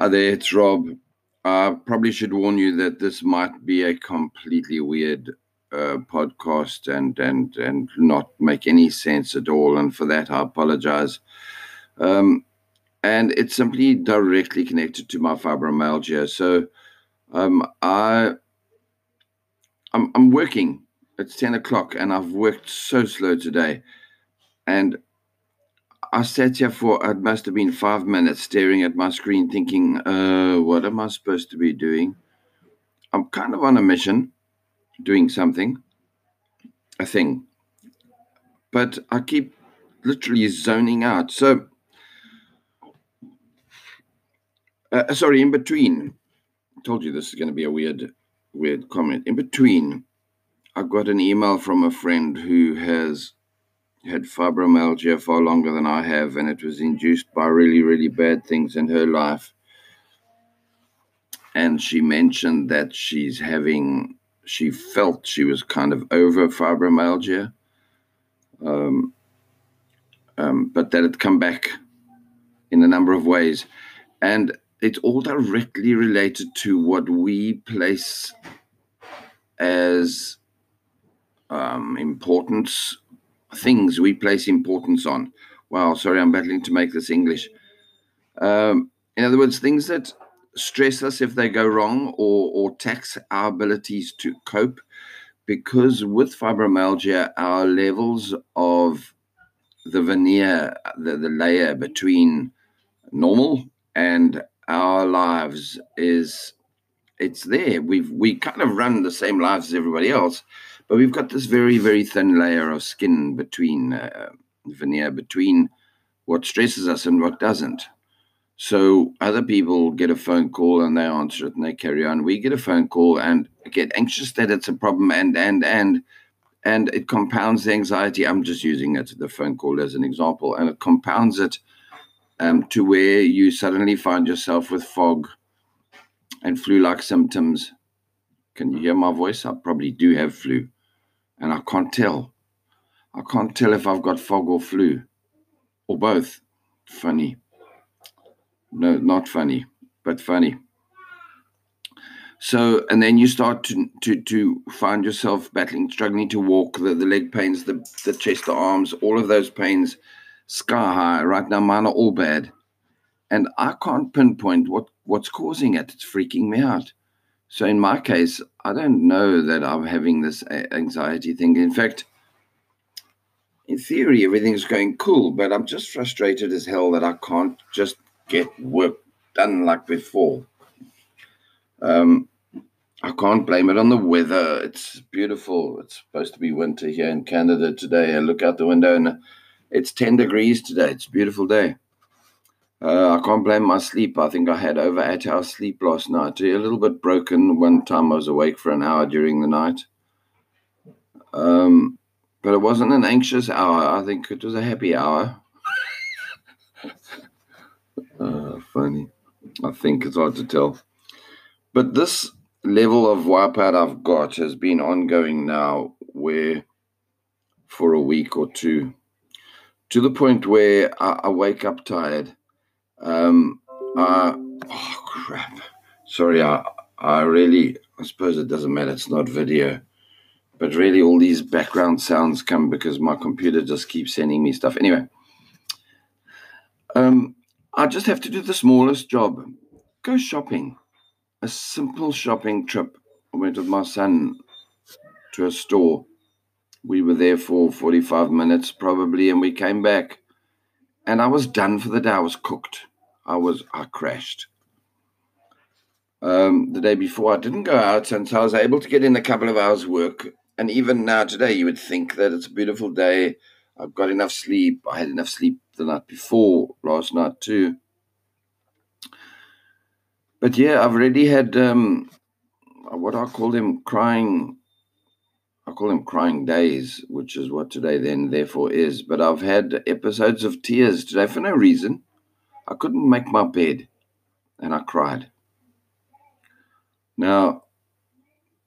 Hi there, it's Rob. I probably should warn you that this might be a completely weird podcast and not make any sense at all. And for that, I apologize. And it's simply directly connected to my fibromyalgia. So I'm working. It's 10 o'clock and I've worked so slow today. And I sat here for, it must have been 5 minutes staring at my screen thinking, what am I supposed to be doing? I'm kind of on a mission, doing something, a thing. But I keep literally zoning out. So, in between, I told you this is going to be a weird comment. In between, I got an email from a friend who has had fibromyalgia far longer than I have, and it was induced by really, really bad things in her life. And she mentioned that she felt she was kind of over fibromyalgia, but that it come back in a number of ways. And it's all directly related to what we place as importance. Things we place importance on. Wow, sorry, I'm battling to make this English. In other words, things that stress us if they go wrong or tax our abilities to cope, because with fibromyalgia, our levels of the veneer, the layer between normal and our lives it's there. We kind of run the same lives as everybody else, but we've got this very, very thin layer of skin between, veneer between what stresses us and what doesn't. So other people get a phone call and they answer it and they carry on. We get a phone call and get anxious that it's a problem and it compounds the anxiety. I'm just using the phone call as an example, and it compounds it to where you suddenly find yourself with fog and flu-like symptoms. Can you hear my voice? I probably do have flu. And I can't tell. I can't tell if I've got fog or flu, or both. Funny. No, not funny, but funny. So, and then you start to find yourself battling, struggling to walk, the leg pains, the chest, the arms, all of those pains sky high. Right now, mine are all bad. And I can't pinpoint what's causing it. It's freaking me out. So in my case, I don't know that I'm having this anxiety thing. In fact, in theory, everything's going cool, but I'm just frustrated as hell that I can't just get work done like before. I can't blame it on the weather. It's beautiful. It's supposed to be winter here in Canada today. I look out the window and it's 10 degrees today. It's a beautiful day. I can't blame my sleep. I think I had over 8 hours sleep last night. A little bit broken. One time I was awake for an hour during the night. But it wasn't an anxious hour. I think it was a happy hour. Funny. I think it's hard to tell. But this level of wipeout I've got has been ongoing now for a week or two, to the point where I wake up tired. Oh crap. Sorry, I suppose it doesn't matter, it's not video. But really all these background sounds come because my computer just keeps sending me stuff. Anyway. I just have to do the smallest job. Go shopping. A simple shopping trip. I went with my son to a store. We were there for 45 minutes probably, and we came back. And I was done for the day. I was cooked. I crashed. The day before, I didn't go out, and so I was able to get in a couple of hours' work. And even now, today, you would think that it's a beautiful day. I've got enough sleep. I had enough sleep the night before, last night too. But yeah, I've already had what I call them crying. I call them crying days, which is what today then therefore is. But I've had episodes of tears today for no reason. I couldn't make my bed, and I cried. Now,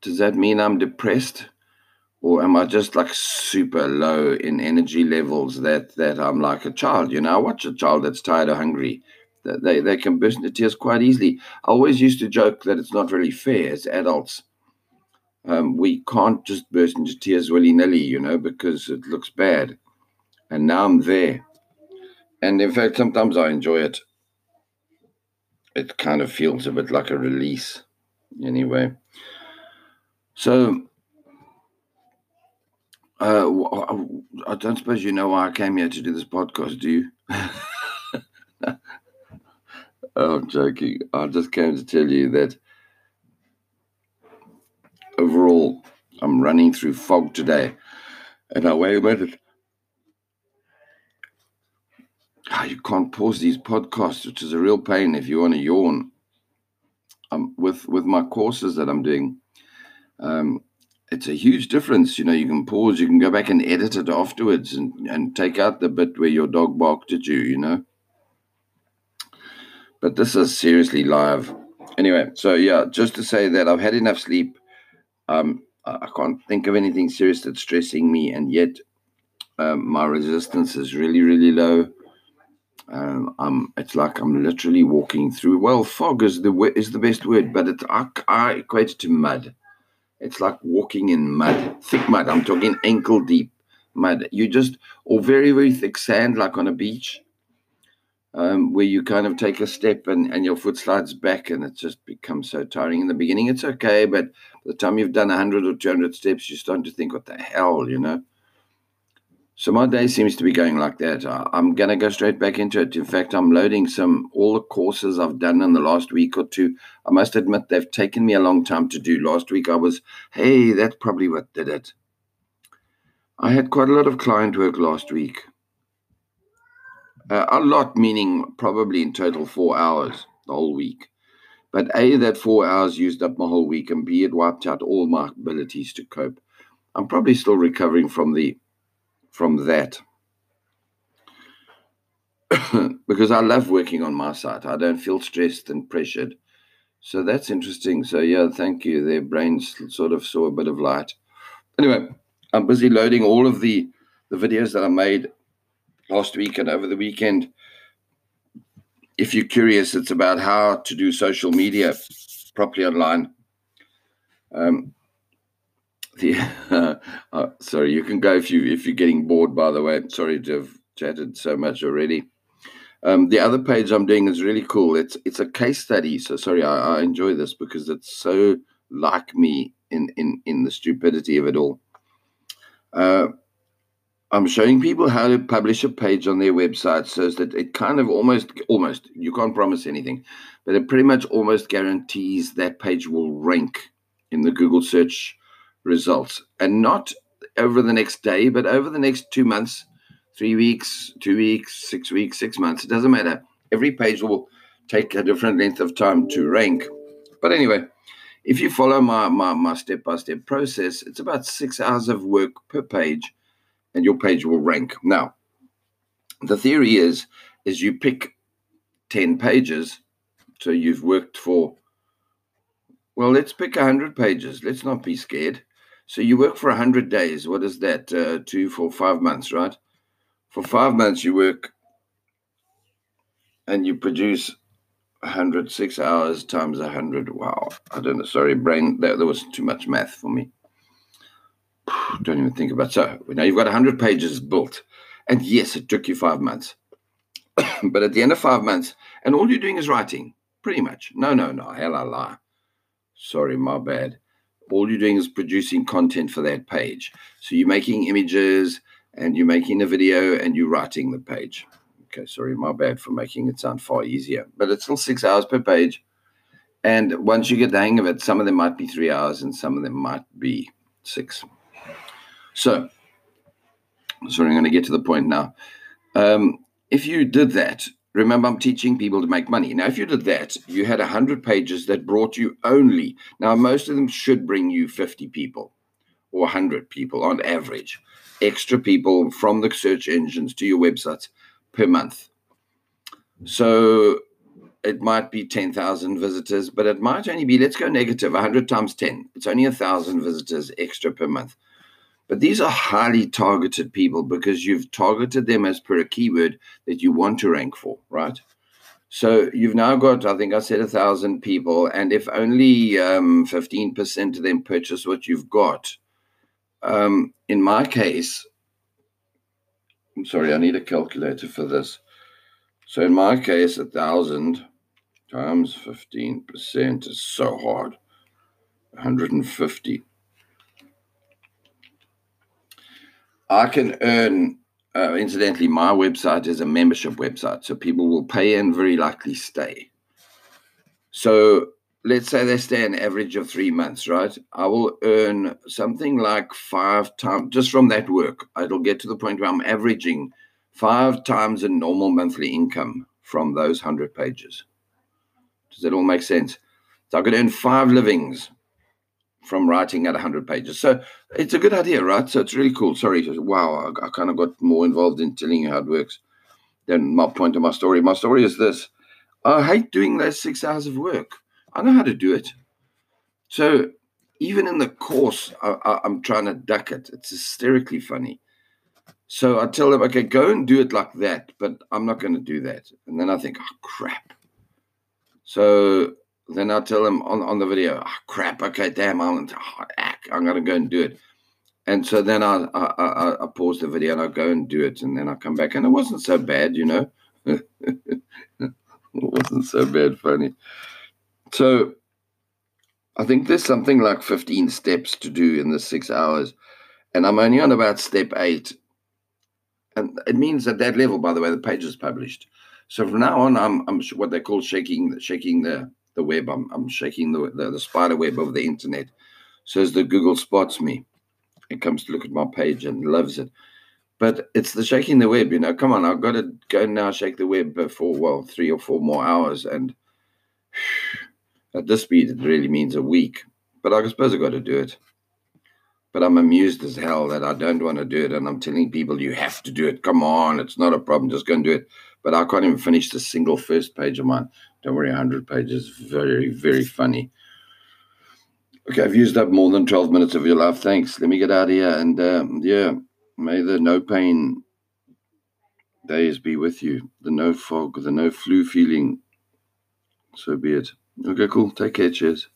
does that mean I'm depressed? Or am I just like super low in energy levels that I'm like a child? You know, I watch a child that's tired or hungry They can burst into tears quite easily. I always used to joke that it's not really fair as adults. We can't just burst into tears willy-nilly, because it looks bad. And now I'm there. And in fact, sometimes I enjoy it. It kind of feels a bit like a release. Anyway. So, I don't suppose you know why I came here to do this podcast, do you? Oh, I'm joking. I just came to tell you that overall, I'm running through fog today. And I wait a minute. Oh, you can't pause these podcasts, which is a real pain if you want to yawn. With my courses that I'm doing, it's a huge difference. You can pause, you can go back and edit it afterwards and take out the bit where your dog barked at you, But this is seriously live. Anyway, so yeah, just to say that I've had enough sleep. I can't think of anything serious that's stressing me, and yet my resistance is really, really low. It's like I'm literally walking through. Well, fog is the best word, but I equate it to mud. It's like walking in mud, thick mud. I'm talking ankle deep mud. Or very, very thick sand, like on a beach. Where you kind of take a step and your foot slides back and it just becomes so tiring. In the beginning, it's okay, but by the time you've done 100 or 200 steps, you're starting to think, what the hell, So my day seems to be going like that. I'm going to go straight back into it. In fact, I'm loading all the courses I've done in the last week or two. I must admit, they've taken me a long time to do. Last week, that's probably what did it. I had quite a lot of client work last week. A lot, meaning probably in total 4 hours the whole week. But A, that 4 hours used up my whole week, and B, it wiped out all my abilities to cope. I'm probably still recovering from that. Because I love working on my site. I don't feel stressed and pressured. So that's interesting. So yeah, thank you. Their brains sort of saw a bit of light. Anyway, I'm busy loading all of the videos that I made last week and over the weekend. If you're curious, it's about how to do social media properly online. Sorry, you can go if you're getting bored, by the way. Sorry to have chatted so much already. The other page I'm doing is really cool. It's a case study. So sorry, I enjoy this because it's so like me in the stupidity of it all. I'm showing people how to publish a page on their website so that it kind of almost, you can't promise anything, but it pretty much almost guarantees that page will rank in the Google search results. And not over the next day, but over the next 2 months, 3 weeks, 2 weeks, 6 weeks, 6 months. It doesn't matter. Every page will take a different length of time to rank. But anyway, if you follow my step-by-step process, it's about 6 hours of work per page. And your page will rank. Now, the theory is you pick 10 pages. So you've worked for, well, let's pick 100 pages. Let's not be scared. So you work for 100 days. What is that? 2, 4, 5 months, right? For 5 months you work and you produce 100, 6 hours times 100. Wow. I don't know. Sorry, brain. There was too much math for me. Don't even think about it. So now you've got 100 pages built. And yes, it took you 5 months. But at the end of 5 months, and all you're doing is writing, pretty much. No. Hell, I lie. Sorry, my bad. All you're doing is producing content for that page. So you're making images and you're making a video and you're writing the page. Okay, sorry, my bad for making it sound far easier. But it's still 6 hours per page. And once you get the hang of it, some of them might be 3 hours and some of them might be 6. So, sorry, I'm going to get to the point now. If you did that, remember I'm teaching people to make money. Now, if you did that, you had 100 pages that brought you only. Now, most of them should bring you 50 people or 100 people on average. Extra people from the search engines to your websites per month. So, it might be 10,000 visitors, but it might only be, let's go negative, 100 times 10. It's only 1,000 visitors extra per month. But these are highly targeted people because you've targeted them as per a keyword that you want to rank for, right? So you've now got, I think I said 1,000 people, and if only 15% of them purchase what you've got, in my case, I'm sorry, I need a calculator for this. So in my case, 1,000 times 15% is so hard, 150. I can earn, incidentally, my website is a membership website, so people will pay and very likely stay. So let's say they stay an average of 3 months, right? I will earn something like 5 times, just from that work, it'll get to the point where I'm averaging 5 times a normal monthly income from those 100 pages. Does that all make sense? So I could earn 5 livings from writing at 100 pages. So it's a good idea, right? So it's really cool. Sorry, wow, I kind of got more involved in telling you how it works than my point of my story. My story is this. I hate doing those 6 hours of work. I know how to do it. So even in the course, I'm trying to duck it. It's hysterically funny. So I tell them, okay, go and do it like that, but I'm not going to do that. And then I think, oh, crap. So then I tell them on the video, oh, crap, okay, damn, I'm going to go and do it. And so then I pause the video and I go and do it. And then I come back and it wasn't so bad, you know. It wasn't so bad, funny. So I think there's something like 15 steps to do in the 6 hours. And I'm only on about step 8. And it means at that level, by the way, the page is published. So from now on, I'm what they call shaking the web. I'm shaking the spider web of the internet. So as the Google spots me, it comes to look at my page and loves it. But it's the shaking the web, you know. Come on, I've got to go now shake the web for, well, 3 or 4 more hours. And at this speed, it really means a week. But I suppose I've got to do it. But I'm amused as hell that I don't want to do it. And I'm telling people, you have to do it. Come on, it's not a problem. Just go and do it. But I can't even finish the single first page of mine. Don't worry, 100 pages. Very, very funny. Okay, I've used up more than 12 minutes of your life. Thanks. Let me get out of here. And, yeah, may the no pain days be with you. The no fog, the no flu feeling. So be it. Okay, cool. Take care. Cheers.